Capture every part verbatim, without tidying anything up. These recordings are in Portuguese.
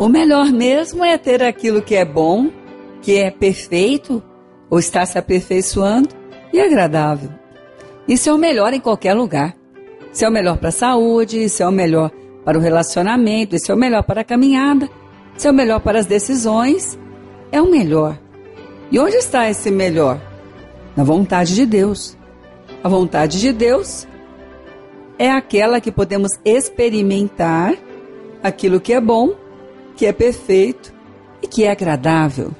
O melhor mesmo é ter aquilo que é bom, que é perfeito, ou está se aperfeiçoando, e agradável. Isso é o melhor em qualquer lugar. Isso é o melhor para a saúde, isso é o melhor para o relacionamento, isso é o melhor para a caminhada, isso é o melhor para as decisões, é o melhor. E onde está esse melhor? Na vontade de Deus. A vontade de Deus é aquela que podemos experimentar aquilo que é bom, que é perfeito e que é agradável.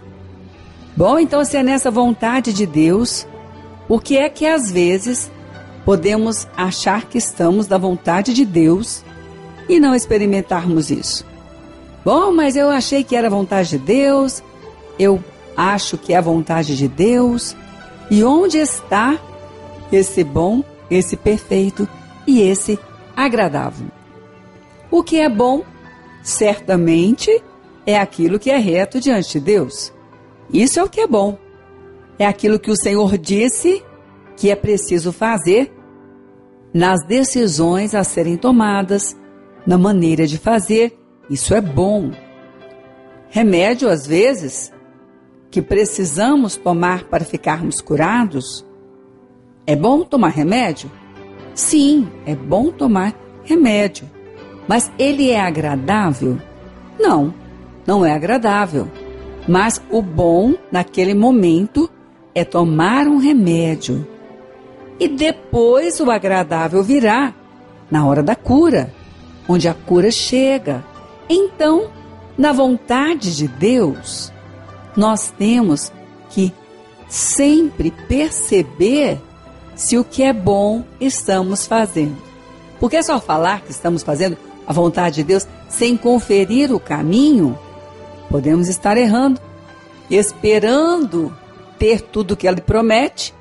Bom, então, se é nessa vontade de Deus, o que é que às vezes podemos achar que estamos na vontade de Deus e não experimentarmos isso? Bom, mas eu achei que era a vontade de Deus, eu acho que é a vontade de Deus. E onde está esse bom, esse perfeito e esse agradável? O que é bom, certamente, é aquilo que é reto diante de Deus. Isso é o que é bom. É aquilo que o Senhor disse que é preciso fazer nas decisões a serem tomadas, na maneira de fazer. Isso é bom. Remédio, às vezes, que precisamos tomar para ficarmos curados. É bom tomar remédio? Sim, é bom tomar remédio. Mas ele é agradável? Não, não é agradável. Mas o bom naquele momento é tomar um remédio. E depois o agradável virá na hora da cura, onde a cura chega. Então, na vontade de Deus, nós temos que sempre perceber se o que é bom estamos fazendo. Porque é só falar que estamos fazendo a vontade de Deus sem conferir o caminho, podemos estar errando, esperando ter tudo o que Ele promete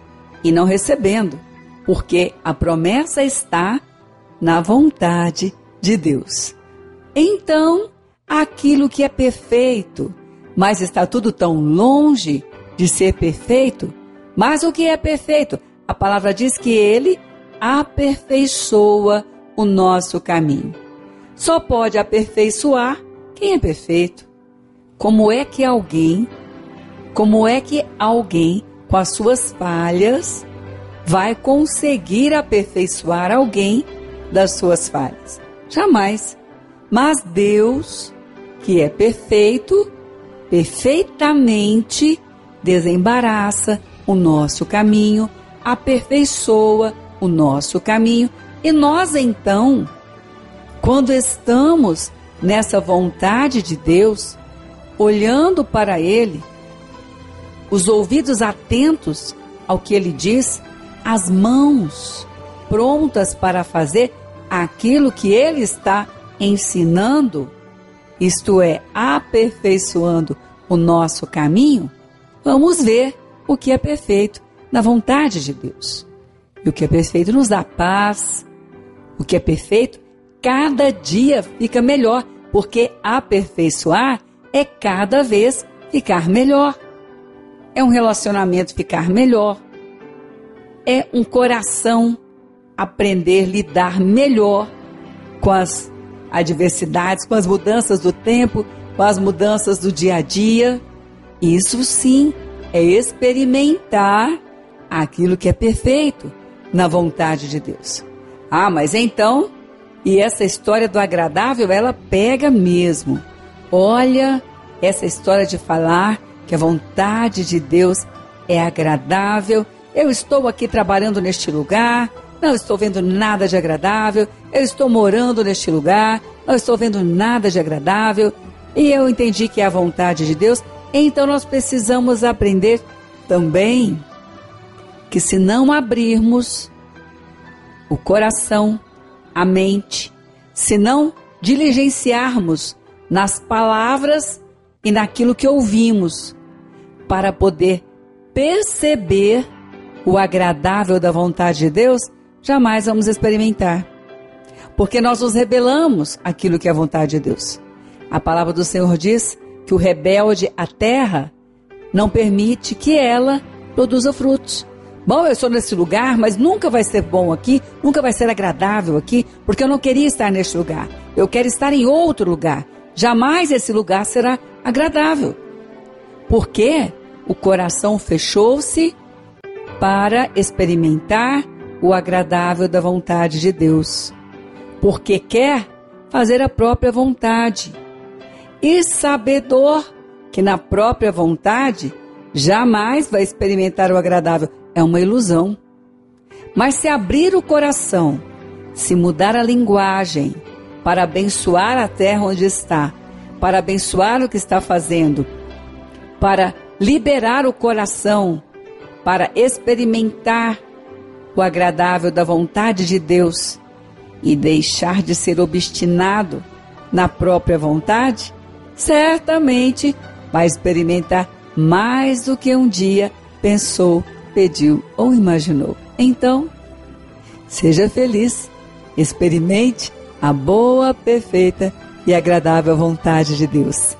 e não recebendo, porque a promessa está na vontade de Deus. Então, aquilo que é perfeito, mas está tudo tão longe de ser perfeito. Mas o que é perfeito? A palavra diz que Ele aperfeiçoa o nosso caminho. Só pode aperfeiçoar quem é perfeito. Como é que alguém, como é que alguém com as suas falhas vai conseguir aperfeiçoar alguém das suas falhas? Jamais. Mas Deus, que é perfeito, perfeitamente desembaraça o nosso caminho, aperfeiçoa o nosso caminho. E nós então, quando estamos nessa vontade de Deus, olhando para Ele, os ouvidos atentos ao que Ele diz, as mãos prontas para fazer aquilo que Ele está ensinando, isto é, aperfeiçoando o nosso caminho, vamos ver o que é perfeito na vontade de Deus. E o que é perfeito nos dá paz. O que é perfeito, cada dia fica melhor, porque aperfeiçoar é cada vez ficar melhor. É um relacionamento ficar melhor. É um coração aprender a lidar melhor com as adversidades, com as mudanças do tempo, com as mudanças do dia a dia. Isso sim é experimentar aquilo que é perfeito na vontade de Deus. Ah, mas então, e essa história do agradável, ela pega mesmo. Olha, essa história de falar que a vontade de Deus é agradável. Eu estou aqui trabalhando neste lugar, não estou vendo nada de agradável. Eu estou morando neste lugar, não estou vendo nada de agradável. E eu entendi que é a vontade de Deus. Então nós precisamos aprender também que, se não abrirmos o coração, a mente, se não diligenciarmos nas palavras e naquilo que ouvimos, para poder perceber o agradável da vontade de Deus, jamais vamos experimentar. Porque nós nos rebelamos àquilo que é a vontade de Deus. A palavra do Senhor diz que o rebelde, a terra, não permite que ela produza frutos. Bom, eu estou nesse lugar, mas nunca vai ser bom aqui, nunca vai ser agradável aqui, porque eu não queria estar neste lugar. Eu quero estar em outro lugar. Jamais esse lugar será agradável, porque o coração fechou-se para experimentar o agradável da vontade de Deus, porque quer fazer a própria vontade, e sabedor que na própria vontade jamais vai experimentar o agradável. É uma ilusão. Mas se abrir o coração, se mudar a linguagem para abençoar a terra onde está, para abençoar o que está fazendo, para liberar o coração, para experimentar o agradável da vontade de Deus e deixar de ser obstinado na própria vontade, certamente vai experimentar mais do que um dia pensou, pediu ou imaginou. Então, seja feliz, experimente a boa, perfeita e agradável vontade de Deus.